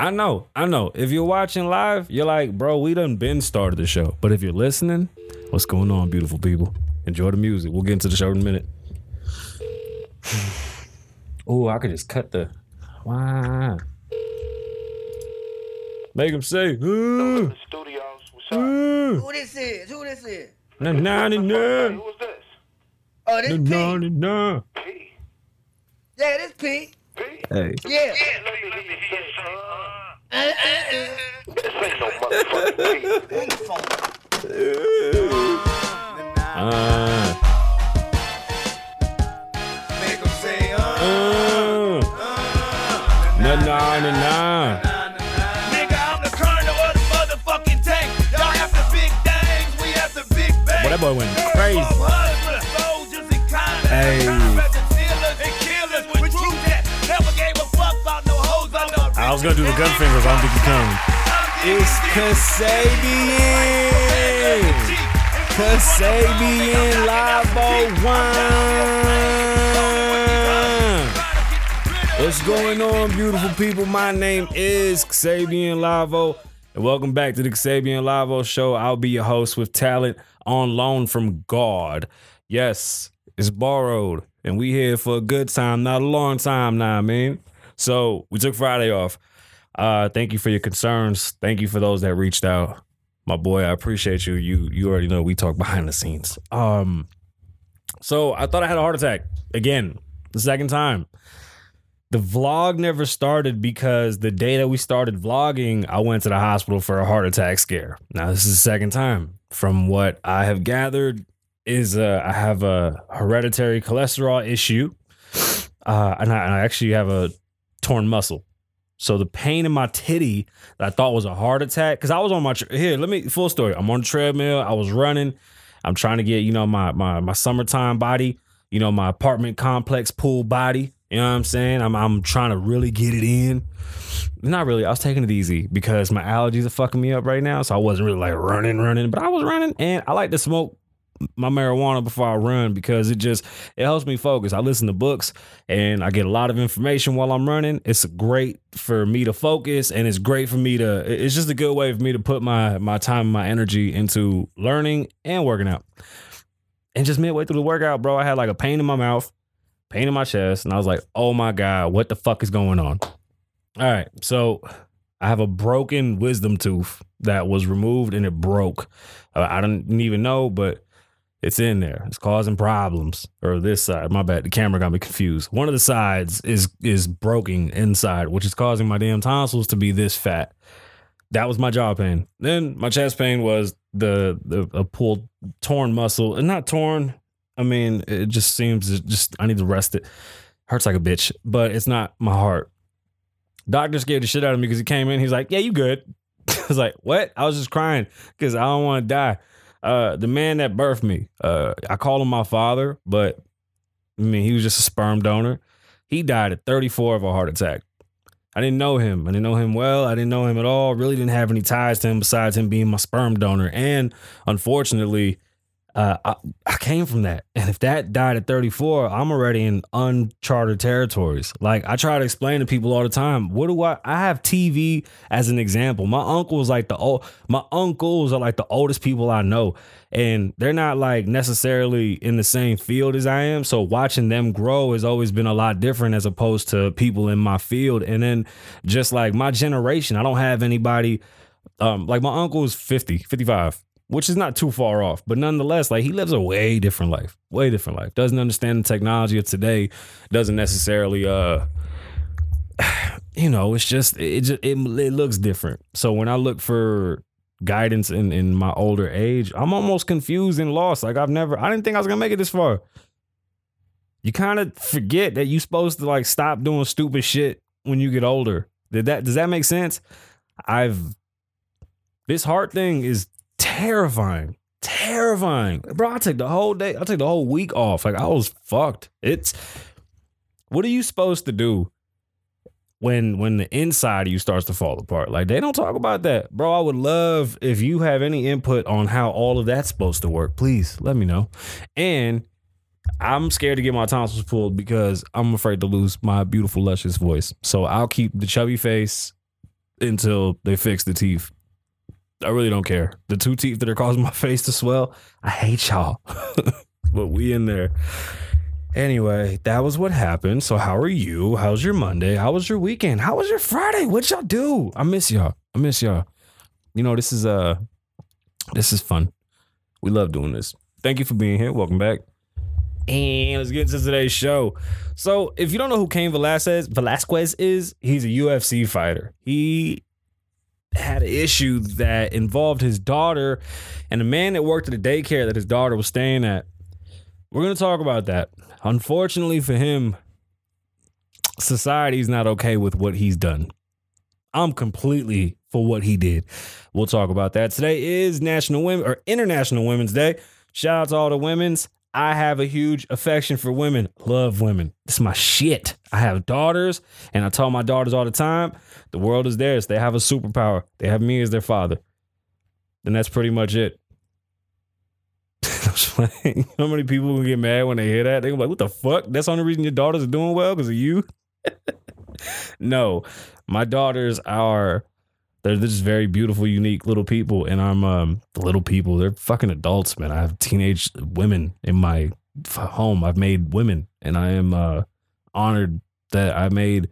I know. If you're watching live, you're like, bro, we done been started the show. But if you're listening, what's going on, beautiful people? Enjoy the music. We'll get into the show in a minute. Oh, I could just cut the... Wow. Make him say, ooh. Who this is? Who this is? The 99. Who is this? Oh, this P. 99. P. Yeah, this P. P. Hey. Yeah. This ain't no motherfucking P. Make them say, nah. Nigga, I'm the colonel of the motherfucking tank. Y'all have the big things, we have the big bangs. Well, that boy went crazy. Hey. I was gonna do the gun fingers, I don't think you can. It's Kasabian. Kasabian Lavoe. What's going on, beautiful people? My name is Kasabian Lavoe, and welcome back to the Kasabian Lavoe Show. I'll be your host with talent on loan from God. Yes, it's borrowed, and we here for a good time, not a long time now, man. So we took Friday off. Thank you for your concerns. Thank you for those that reached out. My boy, I appreciate you. You already know we talk behind the scenes. So I thought I had a heart attack again, the second time. The vlog never started because the day that we started vlogging, I went to the hospital for a heart attack scare. Now this is the second time. From what I have gathered, is I have a hereditary cholesterol issue, and I actually have a torn muscle. So the pain in my titty that I thought was a heart attack, because I was on my full story. I'm on the treadmill. I was running. I'm trying to get, you know, my summertime body, you know, my apartment complex pool body. You know what I'm saying? I'm trying to really get it in. Not really. I was taking it easy because my allergies are fucking me up right now. So I wasn't really like running, but I was running, and I like to smoke my marijuana before I run because it helps me focus. I listen to books and I get a lot of information while I'm running. It's great for me to focus, and it's great for me to, it's just a good way for me to put my time and my energy into learning and working out. And just midway through the workout, bro, I had like a pain in my mouth, pain in my chest, and I was like, oh my God, what the fuck is going on? All right, so I have a broken wisdom tooth that was removed and it broke. I didn't even know, but it's in there. It's causing problems. Or this side. My bad. The camera got me confused. One of the sides is broken inside, which is causing my damn tonsils to be this fat. That was my jaw pain. Then my chest pain was a pulled, torn muscle. And not torn. I mean, it just seems, I need to rest it. Hurts like a bitch. But it's not my heart. Doctor scared the shit out of me because he came in. He's like, yeah, you good. I was like, what? I was just crying because I don't want to die. The man that birthed me, I call him my father, but I mean, he was just a sperm donor. He died at 34 of a heart attack. I didn't know him. I didn't know him well. I didn't know him at all. Really didn't have any ties to him besides him being my sperm donor. And unfortunately, I came from that. And if that died at 34, I'm already in uncharted territories. Like, I try to explain to people all the time, I have TV as an example. My uncles are like the oldest people I know, and they're not like necessarily in the same field as I am. So watching them grow has always been a lot different as opposed to people in my field. And then just like my generation, I don't have anybody, like my uncle is 50, 55. Which is not too far off, but nonetheless, like, he lives a way different life. Doesn't understand the technology of today. Doesn't necessarily, you know, it's just, it looks different. So when I look for guidance in my older age, I'm almost confused and lost. Like, I didn't think I was gonna make it this far. You kind of forget that you're supposed to like stop doing stupid shit when you get older. Does that make sense? This heart thing is terrifying, bro. I took the whole week off. Like, I was fucked. It's, what are you supposed to do when the inside of you starts to fall apart? Like, they don't talk about that, bro. I would love if you have any input on how all of that's supposed to work. Please let me know. And I'm scared to get my tonsils pulled because I'm afraid to lose my beautiful, luscious voice. So I'll keep the chubby face until they fix the teeth. I really don't care. The two teeth that are causing my face to swell, I hate y'all. But we in there. Anyway, that was what happened. So how are you? How's your Monday? How was your weekend? How was your Friday? What y'all do? I miss y'all. I miss y'all. You know, this is fun. We love doing this. Thank you for being here. Welcome back. And let's get into today's show. So if you don't know who Cain Velasquez is, he's a UFC fighter. He had an issue that involved his daughter and a man that worked at a daycare that his daughter was staying at. We're going to talk about that. Unfortunately for him, society's not okay with what he's done. I'm completely for what he did. We'll talk about that. Today is International Women's Day. Shout out to all the women's. I have a huge affection for women. Love women. It's my shit. I have daughters, and I tell my daughters all the time, the world is theirs. They have a superpower. They have me as their father. And that's pretty much it. You know how many people will get mad when they hear that? They're like, what the fuck? That's the only reason your daughters are doing well? Because of you? No. My daughters are... They're just very beautiful, unique little people. And I'm little people. They're fucking adults, man. I have teenage women in my home. I've made women. And I am honored that I made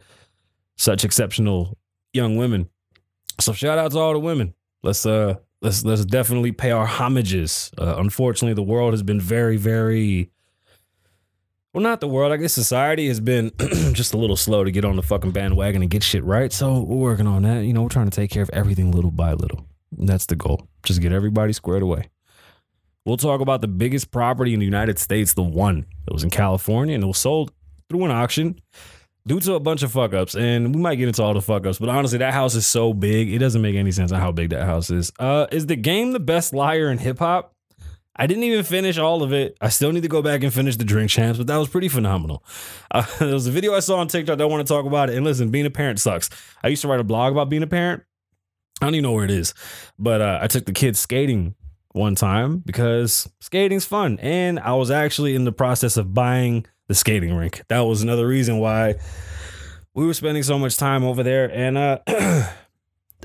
such exceptional young women. So shout out to all the women. Let's definitely pay our homages. Unfortunately, the world has been very, very... Well, not the world. I guess society has been just a little slow to get on the fucking bandwagon and get shit right. So we're working on that. You know, we're trying to take care of everything little by little. And that's the goal. Just get everybody squared away. We'll talk about the biggest property in the United States, the one that was in California, and it was sold through an auction due to a bunch of fuck-ups. And we might get into all the fuck-ups, but honestly, that house is so big. It doesn't make any sense on how big that house is. Is the Game the best liar in hip-hop? I didn't even finish all of it. I still need to go back and finish the Drink Champs, but that was pretty phenomenal. There was a video I saw on TikTok that I want to talk about it. And listen, being a parent sucks. I used to write a blog about being a parent. I don't even know where it is. But I took the kids skating one time because skating's fun. And I was actually in the process of buying the skating rink. That was another reason why we were spending so much time over there. And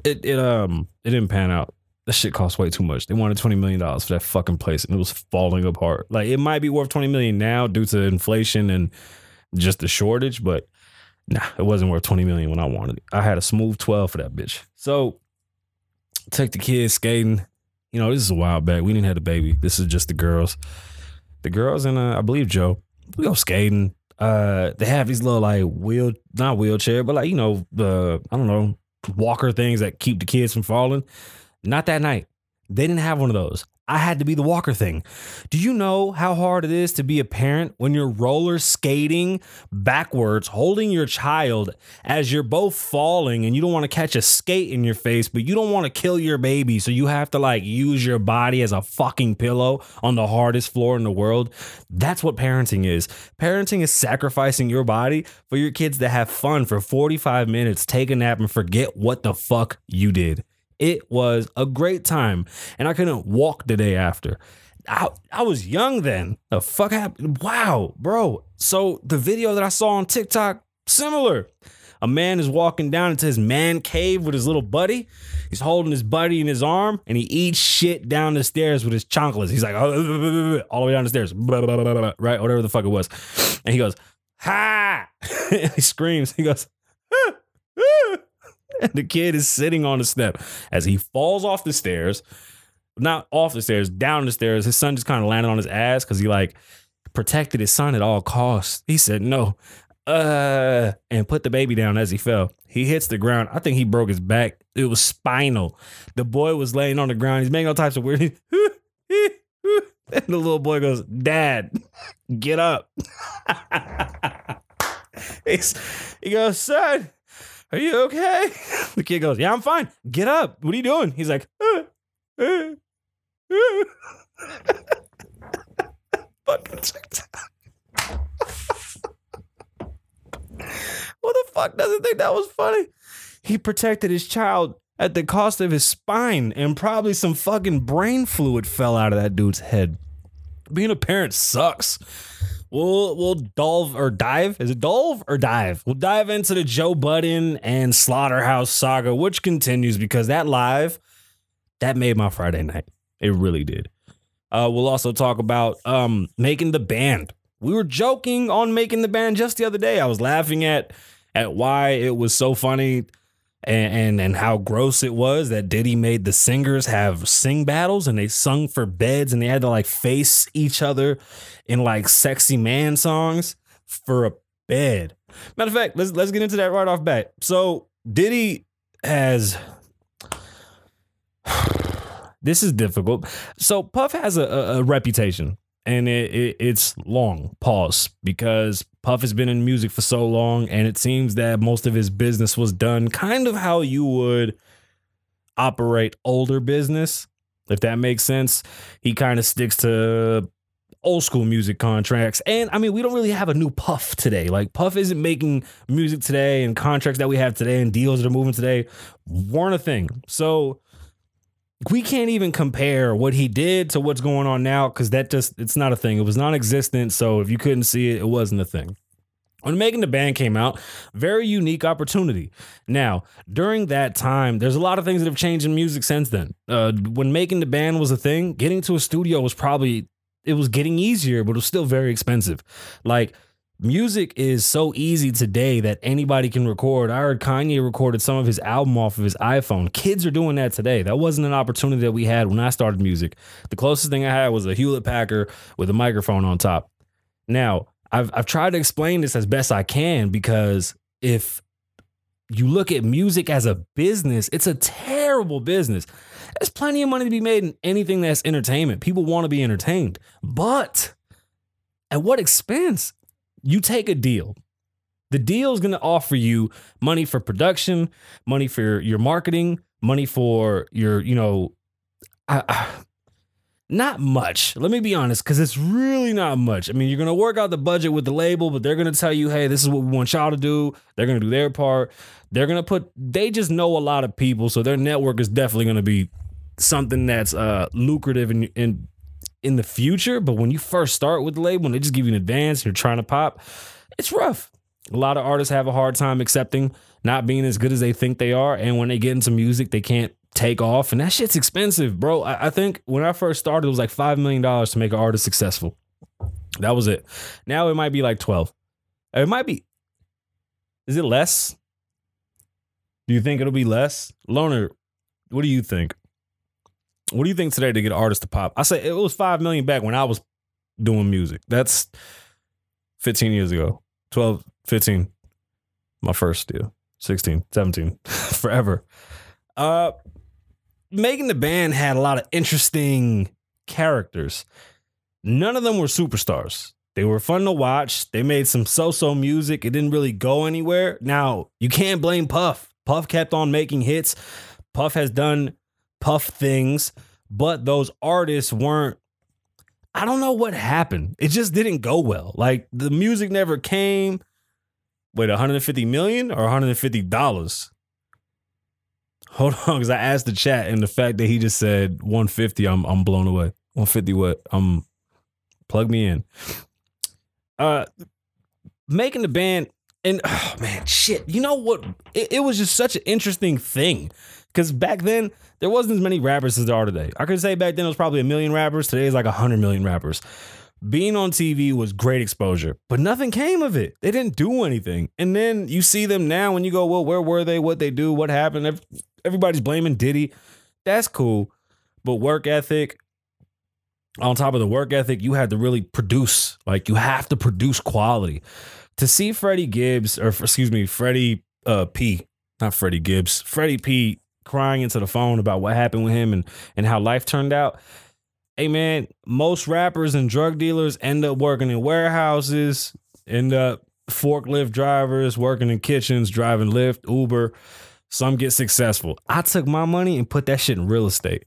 it didn't pan out. That shit costs way too much. They wanted $20 million for that fucking place, and it was falling apart. Like, it might be worth $20 million now due to inflation and just the shortage, but nah, it wasn't worth $20 million when I wanted it. I had a smooth 12 for that bitch. So, took the kids skating. You know, this is a while back. We didn't have the baby. This is just the girls. The girls and, I believe, Joe. We go skating. They have these little, like, not wheelchair, but, like, you know, walker things that keep the kids from falling. Not that night. They didn't have one of those. I had to be the walker thing. Do you know how hard it is to be a parent when you're roller skating backwards, holding your child as you're both falling and you don't want to catch a skate in your face, but you don't want to kill your baby. So you have to like use your body as a fucking pillow on the hardest floor in the world. That's what parenting is. Parenting is sacrificing your body for your kids to have fun for 45 minutes, take a nap and forget what the fuck you did. It was a great time, and I couldn't walk the day after. I was young then. The fuck happened? Wow, bro. So the video that I saw on TikTok, similar. A man is walking down into his man cave with his little buddy. He's holding his buddy in his arm, and he eats shit down the stairs with his chonkless. He's like, all the way down the stairs, blah, blah, blah, blah, right? Whatever the fuck it was. And he goes, ha! He screams. He goes, ah, ah. The kid is sitting on the step as he falls off the stairs, not off the stairs, down the stairs. His son just kind of landed on his ass because he like protected his son at all costs. He said no, and put the baby down as he fell. He hits the ground. I think he broke his back. It was spinal. The boy was laying on the ground. He's making all types of weird. And the little boy goes, Dad, get up. He goes, son. Are you okay? The kid goes, yeah, I'm fine. Get up. What are you doing? He's like, Fucking TikTok. What the fuck doesn't think that was funny? He protected his child at the cost of his spine, and probably some fucking brain fluid fell out of that dude's head. Being a parent sucks. We'll delve or dive. Is it delve or dive? We'll dive into the Joe Budden and Slaughterhouse saga, which continues because that live, that made my Friday night. It really did. We'll also talk about Making the Band. We were joking on Making the Band just the other day. I was laughing at why it was so funny and how gross it was that Diddy made the singers have sing battles, and they sung for beds, and they had to like face each other in like sexy man songs for a bed. Matter of fact, let's get into that right off bat. So Diddy has this is difficult. So Puff has a reputation, and it's long, pause, because Puff has been in music for so long, and it seems that most of his business was done kind of how you would operate older business, if that makes sense. He kind of sticks to old school music contracts. And I mean, we don't really have a new Puff today. Like, Puff isn't making music today, and contracts that we have today and deals that are moving today weren't a thing. So we can't even compare what he did to what's going on now, because that just, it's not a thing. It was non-existent. So if you couldn't see it, it wasn't a thing. When Making the Band came out, very unique opportunity. Now, during that time, there's a lot of things that have changed in music since then. When Making the Band was a thing, getting to a studio was probably, it was getting easier, but it was still very expensive. Like, music is so easy today that anybody can record. I heard Kanye recorded some of his album off of his iPhone. Kids are doing that today. That wasn't an opportunity that we had when I started music. The closest thing I had was a Hewlett Packard with a microphone on top. Now, I've tried to explain this as best I can, because if you look at music as a business, it's a terrible business. There's plenty of money to be made in anything that's entertainment. People want to be entertained, but at what expense? You take a deal. The deal is going to offer you money for production, money for your marketing, money for your, you know, not much. Let me be honest, because it's really not much. I mean, you're going to work out the budget with the label, but they're going to tell you, hey, this is what we want y'all to do. They're going to do their part. They're going to they just know a lot of people. So their network is definitely going to be something that's lucrative and in the future. But when you first start with the label and they just give you an advance and you're trying to pop, it's rough. A lot of artists have a hard time accepting not being as good as they think they are, and when they get into music, they can't take off, and that shit's expensive, bro. I think when I first started, it was like $5 million to make an artist successful. That was it. Now it might be like 12. It might be, is it less? Do you think it'll be less? Loner, what do you think? What do you think today to get artists to pop? I say it was 5 million back when I was doing music. That's 15 years ago, 12, 15, my first deal, 16, 17, forever. Making the Band had a lot of interesting characters. None of them were superstars. They were fun to watch. They made some so-so music. It didn't really go anywhere. Now, you can't blame Puff. Puff kept on making hits. Puff has done Puff things, but those artists weren't, I don't know what happened. It just didn't go well. Like, the music never came. Wait, 150 million or $150? Hold on, because I asked the chat, and the fact that he just said 150, I'm blown away. 150 what? Plug me in. Making the Band, and oh man, shit. You know what? It was just such an interesting thing. Because back then, there wasn't as many rappers as there are today. I could say back then it was probably 1 million rappers. Today is like 100 million rappers. Being on TV was great exposure, but nothing came of it. They didn't do anything. And then you see them now and you go, well, where were they? What they do? What happened? Everybody's blaming Diddy. That's cool. But work ethic, on top of the work ethic, you had to really produce. Like, you have to produce quality. To see Freddie P crying into the phone about what happened with him and how life turned out. Hey man, most rappers and drug dealers end up working in warehouses, end up forklift drivers, working in kitchens, driving Lyft, Uber. Some get successful. I took my money and put that shit in real estate.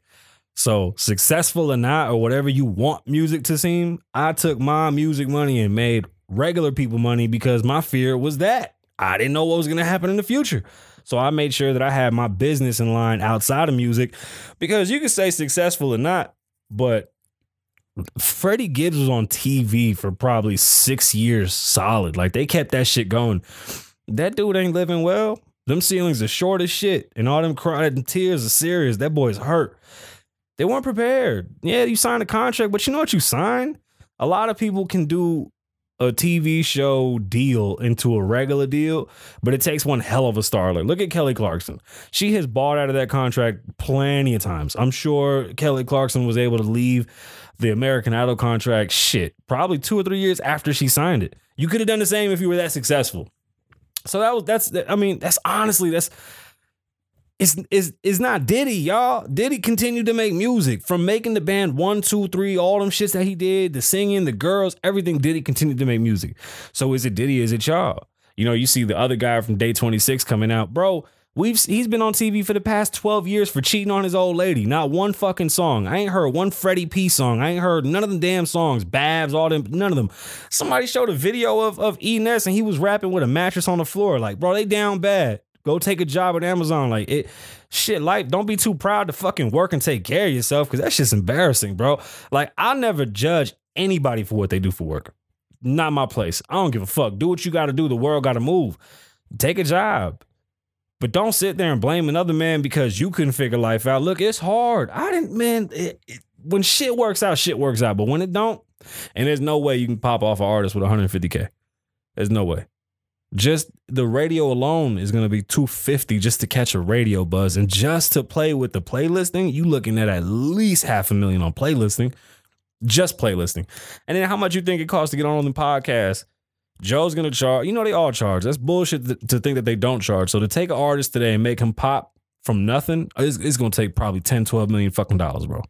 So successful or not, or whatever you want music to seem, I took my music money and made regular people money, because my fear was that I didn't know what was going to happen in the future. So I made sure that I had my business in line outside of music, because you can say successful or not, but Freddie Gibbs was on TV for probably 6 years solid. Like, they kept that shit going. That dude ain't living well. Them ceilings are short as shit, and all them crying tears are serious. That boy's hurt. They weren't prepared. Yeah, you signed a contract, but you know what you signed? A lot of people can do a TV show deal into a regular deal, but it takes one hell of a star. Like, look at Kelly Clarkson. She has bought out of that contract plenty of times. I'm sure Kelly Clarkson was able to leave the American Idol contract shit probably 2 or 3 years after she signed it. You could have done the same if you were that successful. So that's not Diddy, y'all. Diddy continued to make music from Making the Band 1, 2, 3, all them shits that he did, the singing, the girls, everything. Diddy continued to make music. So is it Diddy? Is it y'all? You know, you see the other guy from Day 26 coming out, bro. He's been on TV for the past 12 years for cheating on his old lady. Not one fucking song. I ain't heard one Freddie P song. I ain't heard none of them damn songs. Babs, all them, none of them. Somebody showed a video of E Ness and he was rapping with a mattress on the floor. Like, bro, they down bad. Go take a job at Amazon. Like, it, shit, life, don't be too proud to fucking work and take care of yourself, because that shit's embarrassing, bro. Like, I'll never judge anybody for what they do for work. Not my place. I don't give a fuck. Do what you gotta do. The world gotta move. Take a job. But don't sit there and blame another man because you couldn't figure life out. Look, it's hard. When shit works out. But when it don't, and there's no way you can pop off an artist with 150K. There's no way. Just the radio alone is going to be 250 just to catch a radio buzz. And just to play with the playlisting, you looking at least $500,000 on playlisting. Just playlisting. And then how much you think it costs to get on the podcast? Joe's going to charge. You know, they all charge. That's bullshit to think that they don't charge. So to take an artist today and make him pop from nothing, it's going to take probably $10-12 million fucking dollars, bro.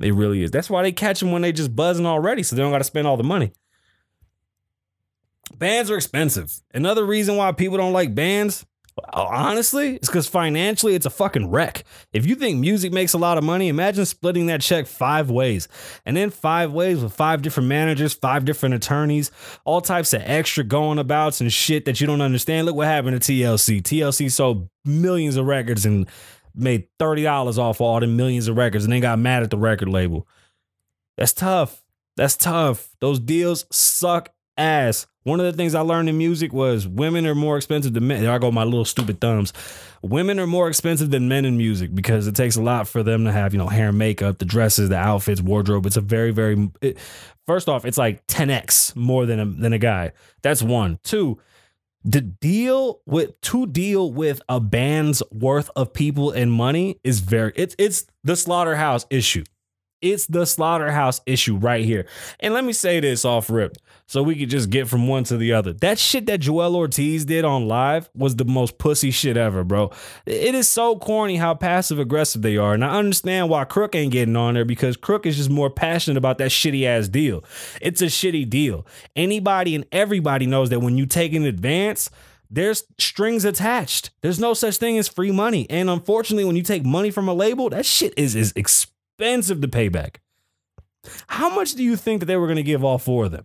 It really is. That's why they catch them when they just buzzing already, so they don't got to spend all the money. Bands are expensive. Another reason why people don't like bands, honestly, is because financially it's a fucking wreck. If you think music makes a lot of money, imagine splitting that check 5 ways, and then 5 ways with 5 different managers, 5 different attorneys, all types of extra going abouts and shit that you don't understand. Look what happened to TLC. TLC sold millions of records and made $30 off all the millions of records, and then got mad at the record label. That's tough. That's tough. Those deals suck ass. One of the things I learned in music was women are more expensive than men. There I go, my little stupid thumbs. Women are more expensive than men in music because it takes a lot for them to have, you know, hair and makeup, the dresses, the outfits, wardrobe. It's a very, very, first off, it's like 10x more than a guy. That's one. 2, to deal with a band's worth of people and money is very, it's the Slaughterhouse issue. It's the Slaughterhouse issue right here. And let me say this off rip so we could just get from one to the other. That shit that Joell Ortiz did on live was the most pussy shit ever, bro. It is so corny how passive aggressive they are. And I understand why Crook ain't getting on there, because Crook is just more passionate about that shitty ass deal. It's a shitty deal. Anybody and everybody knows that when you take an advance, there's strings attached. There's no such thing as free money. And unfortunately, when you take money from a label, that shit is expensive to pay back. How much do you think that they were going to give all 4 of them?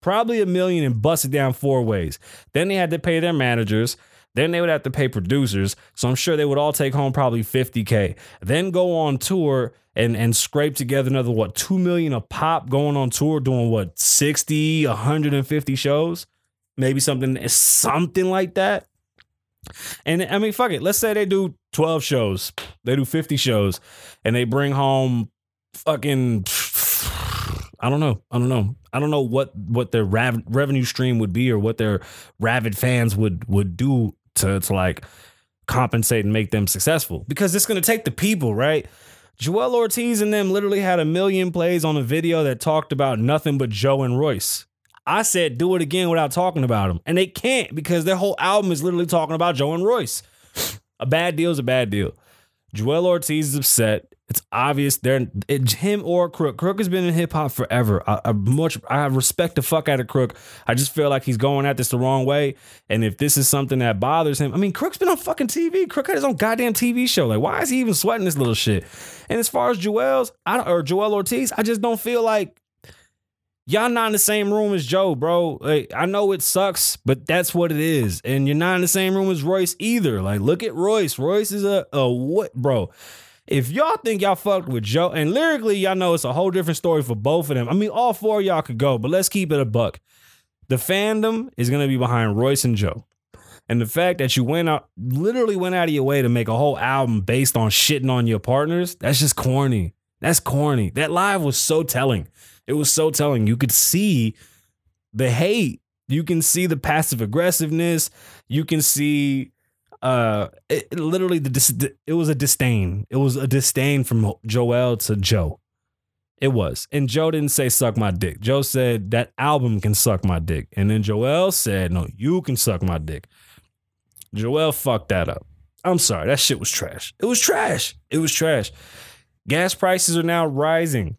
Probably $1 million, and bust it down 4 ways. Then they had to pay their managers. Then they would have to pay producers. So I'm sure they would all take home probably $50K. Then go on tour and scrape together another, what, $2 million a pop, going on tour, doing what, 60, 150 shows? Maybe something like that. And I mean, fuck it. Let's say they do 12 shows. They do 50 shows and they bring home fucking, I don't know. I don't know what their revenue stream would be, or what their rabid fans would do to like compensate and make them successful, because it's going to take the people, right? Joell Ortiz and them literally had 1 million plays on a video that talked about nothing but Joe and Royce. I said, do it again without talking about them. And they can't, because their whole album is literally talking about Joe and Royce. A bad deal is a bad deal. Joell Ortiz is upset. It's obvious. Him or Crook. Crook has been in hip hop forever. I respect the fuck out of Crook. I just feel like he's going at this the wrong way. And if this is something that bothers him, I mean, Crook's been on fucking TV. Crook had his own goddamn TV show. Like, why is he even sweating this little shit? And as far as Joell Ortiz, I just don't feel like y'all not in the same room as Joe, bro. Like, I know it sucks, but that's what it is. And you're not in the same room as Royce either. Like, look at Royce. Royce is a what, bro? If y'all think y'all fucked with Joe, and lyrically, y'all know it's a whole different story for both of them. I mean, all four of y'all could go, but let's keep it a buck. The fandom is going to be behind Royce and Joe. And the fact that you literally went out of your way to make a whole album based on shitting on your partners, that's just corny. That's corny. That live was so telling. It was so telling. You could see the hate. You can see the passive aggressiveness. You can see it was a disdain. It was a disdain from Joell to Joe. It was. And Joe didn't say suck my dick. Joe said that album can suck my dick. And then Joell said, no, you can suck my dick. Joell fucked that up. I'm sorry. That shit was trash. It was trash. It was trash. Gas prices are now rising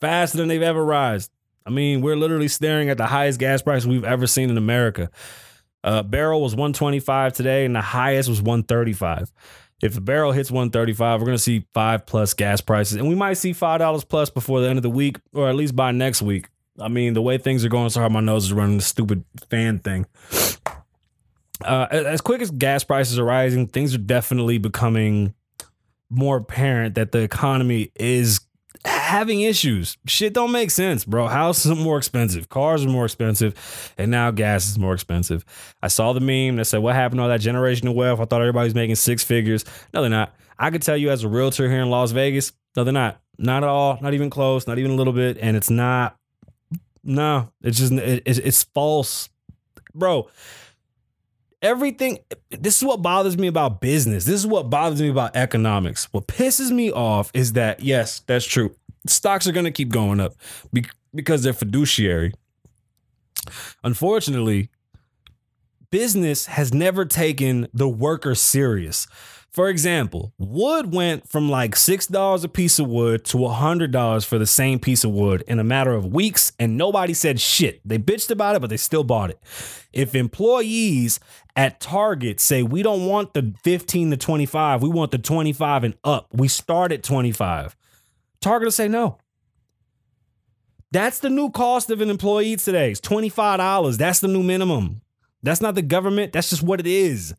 faster than they've ever risen. I mean, we're literally staring at the highest gas price we've ever seen in America. Barrel was $125 today, and the highest was $135. If the barrel hits $135, we're going to see $5+ gas prices, and we might see $5+ before the end of the week, or at least by next week. I mean, the way things are going, so hard my nose is running, the stupid fan thing. As quick as gas prices are rising, things are definitely becoming more apparent that the economy is having issues. Shit don't make sense, bro. Houses are more expensive, cars are more expensive, and now gas is more expensive. I saw the meme that said, what happened to all that generational wealth? I thought everybody's making six figures. No, they're not. I could tell you as a realtor here in Las Vegas, no, they're not. Not at all. Not even close. Not even a little bit. And it's not. No, it's just, it's false, bro. Everything. This is what bothers me about business. This is what bothers me about economics. What pisses me off is that, yes, that's true. Stocks are going to keep going up because they're fiduciary. Unfortunately, business has never taken the worker serious. For example, wood went from like $6 a piece of wood to $100 for the same piece of wood in a matter of weeks, and nobody said shit. They bitched about it, but they still bought it. If employees at Target say, we don't want the 15 to 25, we want the 25 and up. We start at 25. Target will say no. That's the new cost of an employee today. It's $25. That's the new minimum. That's not the government. That's just what it is.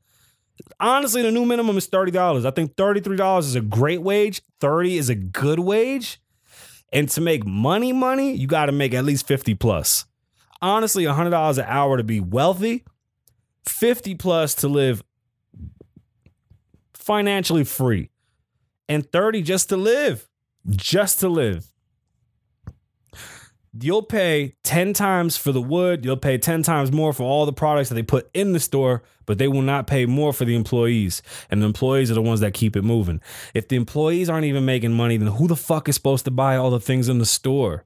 Honestly, the new minimum is $30. I think $33 is a great wage. $30 is a good wage. And to make money, you got to make at least $50+. Honestly, $100 an hour to be wealthy, $50+ to live financially free, and $30 just to live. Just to live. You'll pay 10 times for the wood. You'll pay 10 times more for all the products that they put in the store, but they will not pay more for the employees. And the employees are the ones that keep it moving. If the employees aren't even making money, then who the fuck is supposed to buy all the things in the store?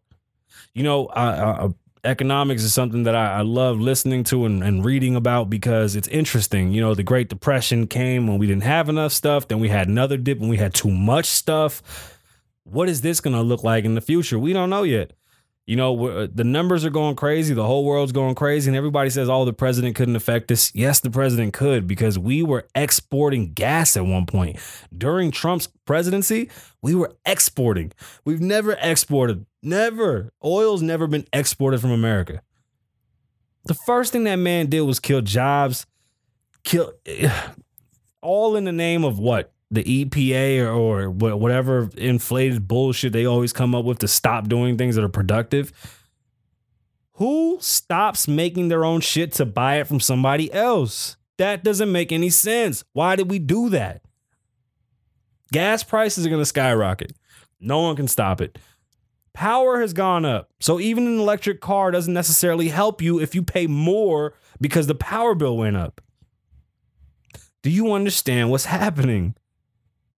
You know, economics is something that I love listening to and reading about because it's interesting. You know, the Great Depression came when we didn't have enough stuff. Then we had another dip when we had too much stuff. What is this going to look like in the future? We don't know yet. You know, the numbers are going crazy. The whole world's going crazy. And everybody says, oh, the president couldn't affect this. Yes, the president could, because we were exporting gas at one point. During Trump's presidency, we were exporting. We've never exported. Never. Oil's never been exported from America. The first thing that man did was kill jobs. Kill all in the name of what? The EPA or whatever inflated bullshit they always come up with to stop doing things that are productive. Who stops making their own shit to buy it from somebody else? That doesn't make any sense. Why did we do that? Gas prices are going to skyrocket. No one can stop it. Power has gone up. So even an electric car doesn't necessarily help you if you pay more because the power bill went up. Do you understand what's happening?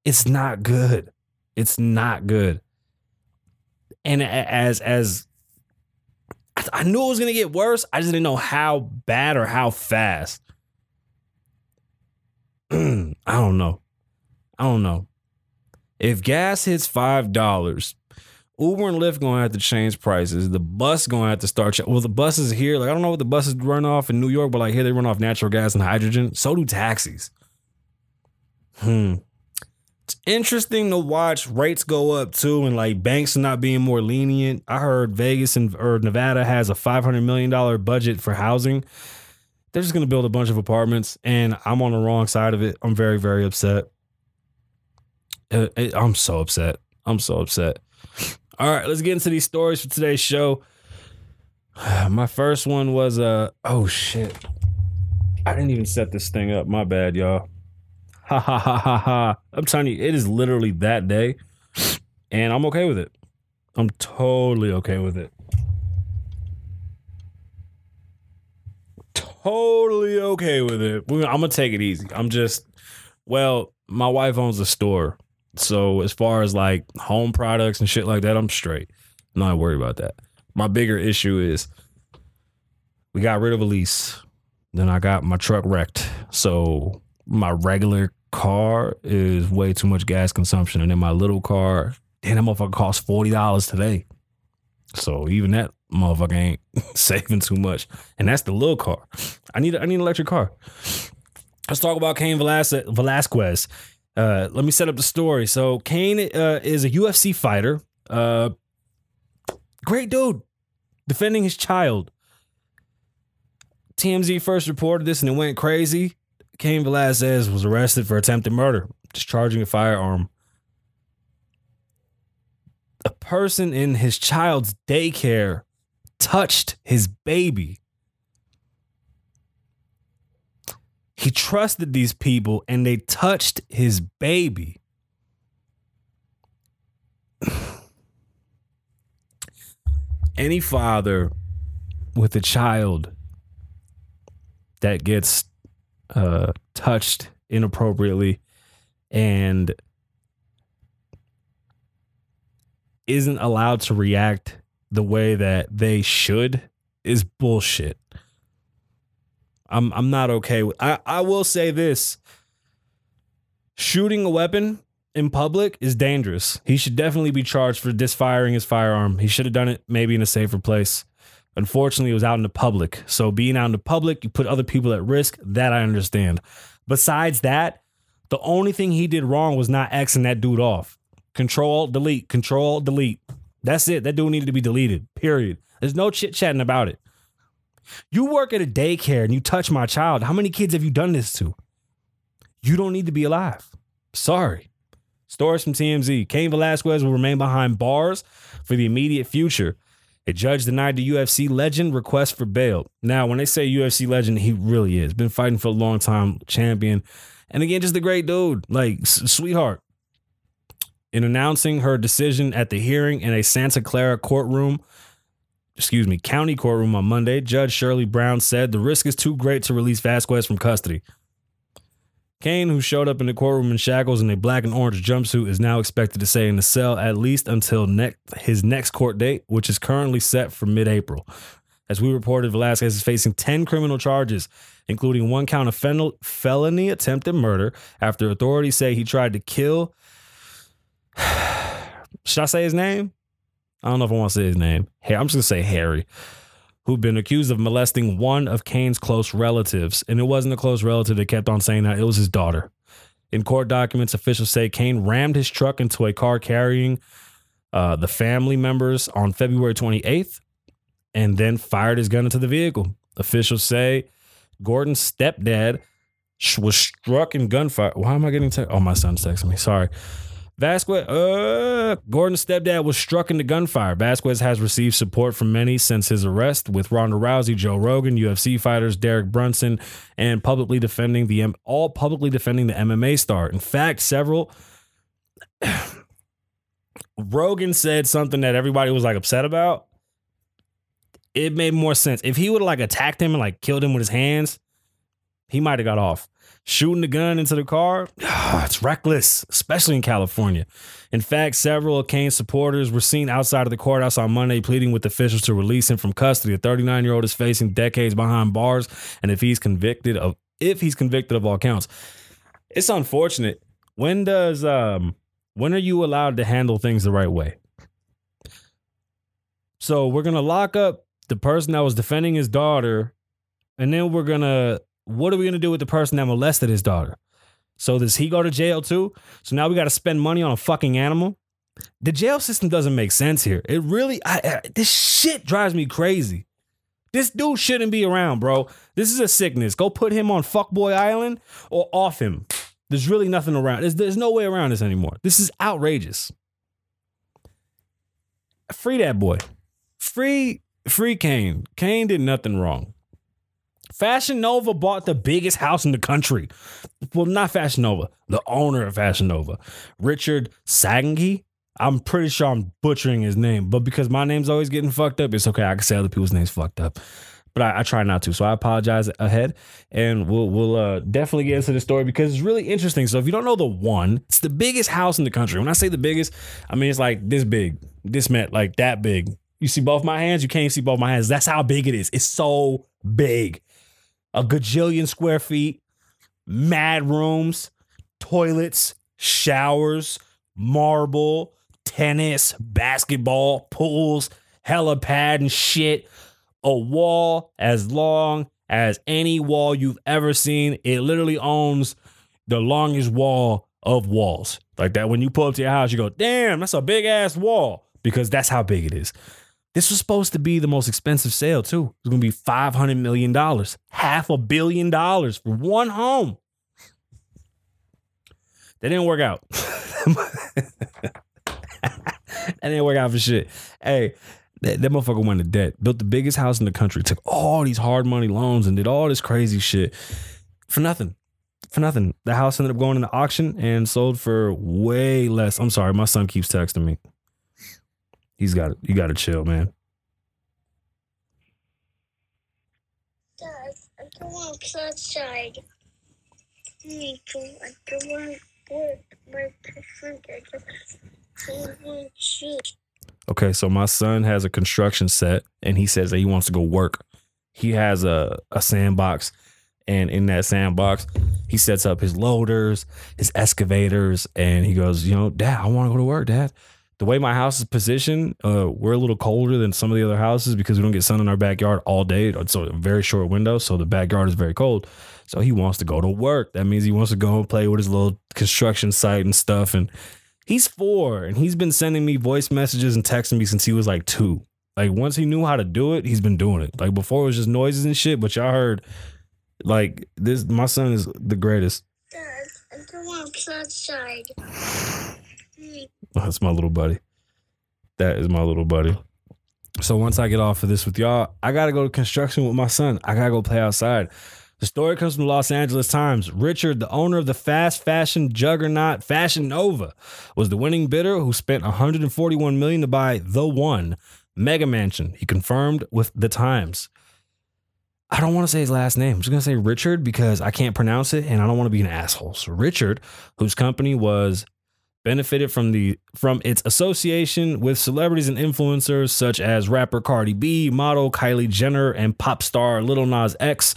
It's not good. It's not good. And as I knew it was going to get worse, I just didn't know how bad or how fast. I don't know. If gas hits $5, Uber and Lyft going to have to change prices. The bus going to have to start. Well, the buses here, like, I don't know what the buses run off in New York, but like here they run off natural gas and hydrogen. So do taxis. It's interesting to watch rates go up too, and like banks are not being more lenient. I heard Vegas or Nevada has a $500 million budget for housing. They're just going to build a bunch of apartments, and I'm on the wrong side of it. I'm very, very upset. I'm so upset. I'm so upset. All right, let's get into these stories for today's show. My first one was oh shit, I didn't even set this thing up. My bad, y'all. Ha ha ha ha ha. I'm telling you, it is literally that day, and I'm okay with it. I'm totally okay with it. Totally okay with it. I'm gonna take it easy. I'm just, well, my wife owns a store, so as far as like home products and shit like that, I'm straight. I'm not worried about that. My bigger issue is we got rid of a lease. Then I got my truck wrecked. So my regular car is way too much gas consumption. And then my little car, damn, that motherfucker costs $40 today. So even that motherfucker ain't saving too much. And that's the little car. I need an electric car. Let's talk about Cain Velasquez. Let me set up the story. So Cain is a UFC fighter. Great dude, defending his child. TMZ first reported this and it went crazy. Cain Velasquez was arrested for attempted murder, discharging a firearm. A person in his child's daycare touched his baby. He trusted these people and they touched his baby. Any father with a child that gets touched inappropriately and isn't allowed to react the way that they should is bullshit. I'm not okay with. I will say this: shooting a weapon in public is dangerous. He should definitely be charged for misfiring his firearm. He should have done it maybe in a safer place. Unfortunately, it was out in the public. So being out in the public, you put other people at risk. That I understand. Besides that, the only thing he did wrong was not Xing that dude off. Control, delete, control, delete. That's it. That dude needed to be deleted, period. There's no chit-chatting about it. You work at a daycare and you touch my child. How many kids have you done this to? You don't need to be alive. Sorry. Stories from TMZ. Cain Velasquez will remain behind bars for the immediate future. A judge denied the UFC legend request for bail. Now, when they say UFC legend, he really is. Been fighting for a long time, champion. And again, just a great dude, like sweetheart. In announcing her decision at the hearing in a Santa Clara county courtroom on Monday, Judge Shirley Brown said the risk is too great to release Velasquez from custody. Cain, who showed up in the courtroom in shackles in a black and orange jumpsuit, is now expected to stay in the cell at least until his next court date, which is currently set for mid-April. As we reported, Velasquez is facing 10 criminal charges, including one count of felony attempted murder after authorities say he tried to kill... Should I say his name? I don't know if I want to say his name. Hey, I'm just going to say Harry, who'd been accused of molesting one of Kane's close relatives. And it wasn't a close relative that kept on saying that. It was his daughter. In court documents, officials say Cain rammed his truck into a car carrying the family members on February 28th and then fired his gun into the vehicle. Officials say Gordon's stepdad was struck in gunfire. Why am I getting text? Oh, my son's texting me. Sorry. Velasquez, Gordon's stepdad was struck into gunfire. Velasquez has received support from many since his arrest, with Ronda Rousey, Joe Rogan, UFC fighters Derek Brunson, and publicly defending the MMA star. In fact, several Rogan said something that everybody was like upset about. It made more sense if he would have like attacked him and like killed him with his hands. He might have got off. Shooting the gun into the car, it's reckless, especially in California. In fact, several of Kane's supporters were seen outside of the courthouse on Monday pleading with officials to release him from custody. A 39-year-old is facing decades behind bars, and if he's convicted of all counts. It's unfortunate. When are you allowed to handle things the right way? So we're gonna lock up the person that was defending his daughter, and then what are we going to do with the person that molested his daughter? So does he go to jail too? So now we got to spend money on a fucking animal? The jail system doesn't make sense here. It really, this shit drives me crazy. This dude shouldn't be around, bro. This is a sickness. Go put him on fuckboy island or off him. There's really nothing around. There's no way around this anymore. This is outrageous. Free that boy. Free Kane. Kane did nothing wrong. Fashion Nova bought the biggest house in the country. Well, not Fashion Nova. The owner of Fashion Nova, Richard Sangi. I'm pretty sure I'm butchering his name, but because my name's always getting fucked up, it's okay. I can say other people's names fucked up, but I try not to. So I apologize ahead, and we'll definitely get into the story because it's really interesting. So if you don't know the one, it's the biggest house in the country. When I say the biggest, I mean it's like this big, this meant like that big. You see both my hands? You can't see both my hands. That's how big it is. It's so big. A gajillion square feet, mad rooms, toilets, showers, marble, tennis, basketball, pools, helipad and shit. A wall as long as any wall you've ever seen. It literally owns the longest wall of walls. Like that, when you pull up to your house, you go, damn, that's a big ass wall, because that's how big it is. This was supposed to be the most expensive sale too. It's going to be $500 million, $500 million for one home. That didn't work out. That didn't work out for shit. Hey, that motherfucker went to debt, built the biggest house in the country, took all these hard money loans and did all this crazy shit for nothing. For nothing. The house ended up going into auction and sold for way less. I'm sorry, my son keeps texting me. He's got it. You got to chill, man. Dad, I don't want to go outside. I don't want to work. My friend, I want to shoot. Okay, so my son has a construction set, and he says that he wants to go work. He has a sandbox, and in that sandbox, he sets up his loaders, his excavators, and he goes, you know, Dad, I want to go to work, Dad. The way my house is positioned, we're a little colder than some of the other houses because we don't get sun in our backyard all day. It's a very short window, so the backyard is very cold. So he wants to go to work. That means he wants to go and play with his little construction site and stuff. And he's 4, and he's been sending me voice messages and texting me since he was like 2. Like, once he knew how to do it, he's been doing it. Like, before it was just noises and shit, but y'all heard, like, this. My son is the greatest. Dad, I don't want to go outside. That's my little buddy. That is my little buddy. So once I get off of this with y'all, I gotta go to construction with my son. I gotta go play outside. The story comes from the Los Angeles Times. Richard, the owner of the fast fashion juggernaut Fashion Nova, was the winning bidder who spent $141 million to buy the one mega mansion. He confirmed with the Times. I don't want to say his last name. I'm just going to say Richard because I can't pronounce it and I don't want to be an asshole. So Richard, whose company was benefited from its association with celebrities and influencers such as rapper Cardi B, model Kylie Jenner, and pop star Lil Nas X,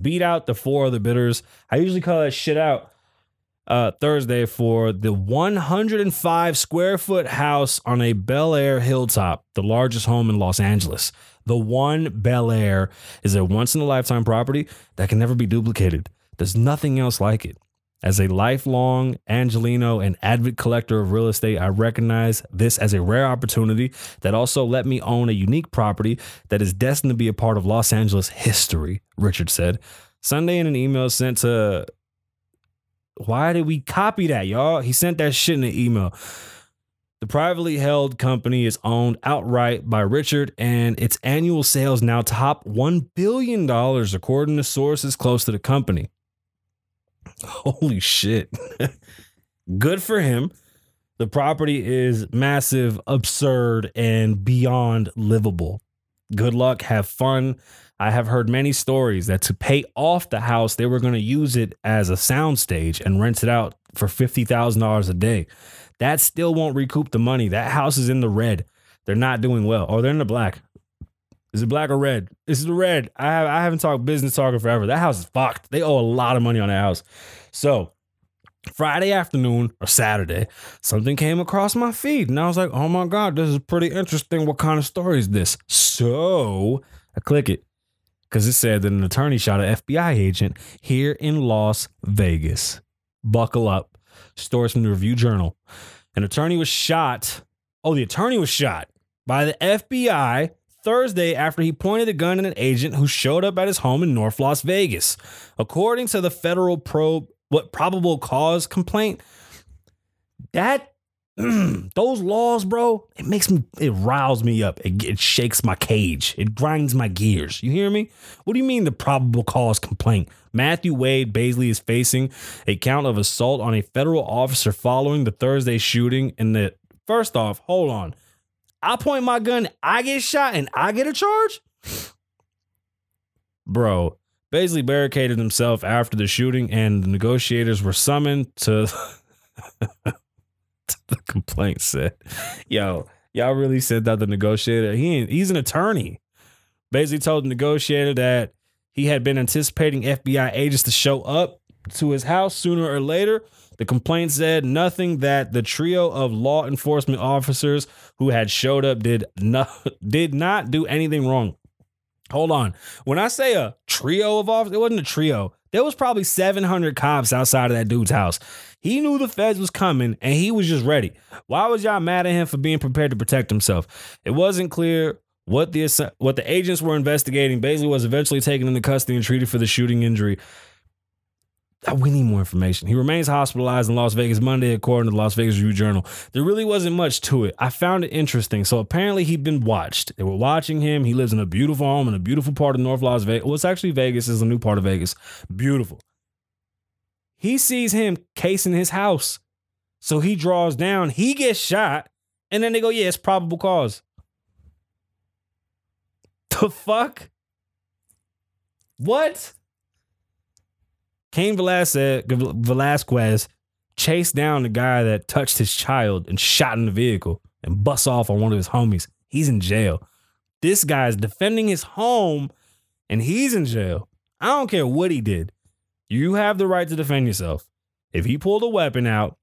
beat out the 4 other bidders. I usually call that shit out Thursday for the 105 square foot house on a Bel Air hilltop, the largest home in Los Angeles. The one Bel Air is a once in a lifetime property that can never be duplicated. There's nothing else like it. As a lifelong Angelino and avid collector of real estate, I recognize this as a rare opportunity that also let me own a unique property that is destined to be a part of Los Angeles history, Richard said. Sunday in an email sent to... Why did we copy that, y'all? He sent that shit in an email. The privately held company is owned outright by Richard, and its annual sales now top $1 billion, according to sources close to the company. Holy shit. Good for him. The property is massive, absurd, and beyond livable. Good luck. Have fun. I have heard many stories that to pay off the house, they were going to use it as a soundstage and rent it out for $50,000 a day. That still won't recoup the money. That house is in the red. They're not doing well. Or they're in the black. Is it black or red? It's the red. I haven't talked business talking forever. That house is fucked. They owe a lot of money on that house. So Friday afternoon or Saturday, something came across my feed. And I was like, oh my God, this is pretty interesting. What kind of story is this? So I click it because it said that an attorney shot an FBI agent here in Las Vegas. Buckle up. Stories from the Review Journal. An attorney was shot. Oh, the attorney was shot by the FBI Thursday after he pointed a gun at an agent who showed up at his home in North Las Vegas. According to the federal probe what probable cause complaint, that those laws, bro, it riles me up. It shakes my cage. It grinds my gears. You hear me? What do you mean the probable cause complaint? Matthew Wade Baisley is facing a count of assault on a federal officer following the Thursday shooting. First off, hold on. I point my gun, I get shot, and I get a charge? Bro, Baisley barricaded himself after the shooting, and the negotiators were summoned to... The complaint said, yo, y'all really said that the negotiator, he's an attorney. Basically told the negotiator that he had been anticipating FBI agents to show up to his house sooner or later. The complaint said nothing that the trio of law enforcement officers who had showed up did not do anything wrong. Hold on. When I say a trio of officers, it wasn't a trio. There was probably 700 cops outside of that dude's house. He knew the feds was coming, and he was just ready. Why was y'all mad at him for being prepared to protect himself? It wasn't clear what the agents were investigating. Baisley was eventually taken into custody and treated for the shooting injury. We need more information. He remains hospitalized in Las Vegas Monday, according to the Las Vegas Review-Journal. There really wasn't much to it. I found it interesting. So apparently he'd been watched. They were watching him. He lives in a beautiful home in a beautiful part of North Las Vegas. Well, it's actually Vegas. It's a new part of Vegas. Beautiful. He sees him casing his house. So he draws down. He gets shot. And then they go, yeah, it's probable cause. The fuck? What? Cain Velasquez chased down the guy that touched his child and shot in the vehicle and busts off on one of his homies. He's in jail. This guy's defending his home and he's in jail. I don't care what he did. You have the right to defend yourself. If he pulled a weapon out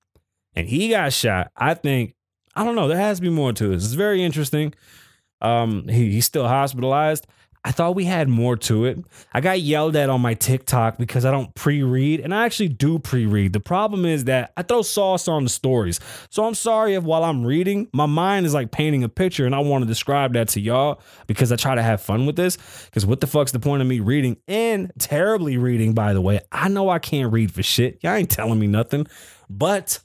and he got shot, I don't know. There has to be more to this. It's very interesting. He's still hospitalized. I thought we had more to it. I got yelled at on my TikTok because I don't pre-read, and I actually do pre-read. The problem is that I throw sauce on the stories. So I'm sorry if while I'm reading, my mind is like painting a picture, and I want to describe that to y'all because I try to have fun with this, because what the fuck's the point of me reading and terribly reading, by the way? I know I can't read for shit. Y'all ain't telling me nothing, but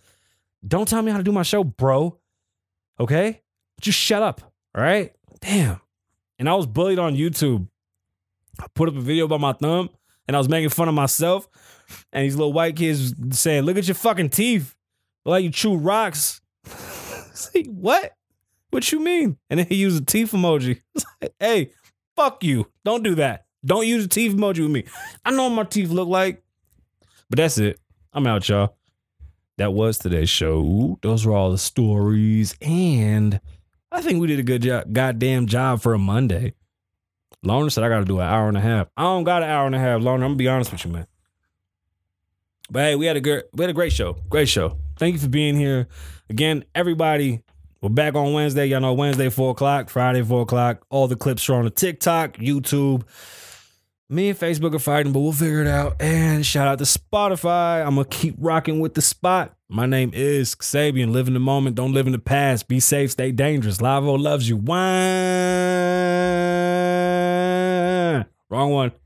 don't tell me how to do my show, bro. Okay? Just shut up. All right? Damn. And I was bullied on YouTube. I put up a video about my thumb and I was making fun of myself. And these little white kids saying, look at your fucking teeth. Like you chew rocks. See, what? What you mean? And then he used a teeth emoji. Hey, fuck you. Don't do that. Don't use a teeth emoji with me. I know what my teeth look like. But that's it. I'm out, y'all. That was today's show. Those were all the stories. And I think we did a good job, goddamn job for a Monday. Loner said I got to do an hour and a half. I don't got an hour and a half, Loner. I'm gonna be honest with you, man. But hey, we had a great show. Great show. Thank you for being here again, everybody. We're back on Wednesday. Y'all know Wednesday 4 o'clock, Friday 4 o'clock. All the clips are on the TikTok, YouTube. Me and Facebook are fighting, but we'll figure it out. And shout out to Spotify. I'm going to keep rocking with the spot. My name is Kasabian. Live in the moment. Don't live in the past. Be safe. Stay dangerous. Lavoe loves you. Wine. Wrong one.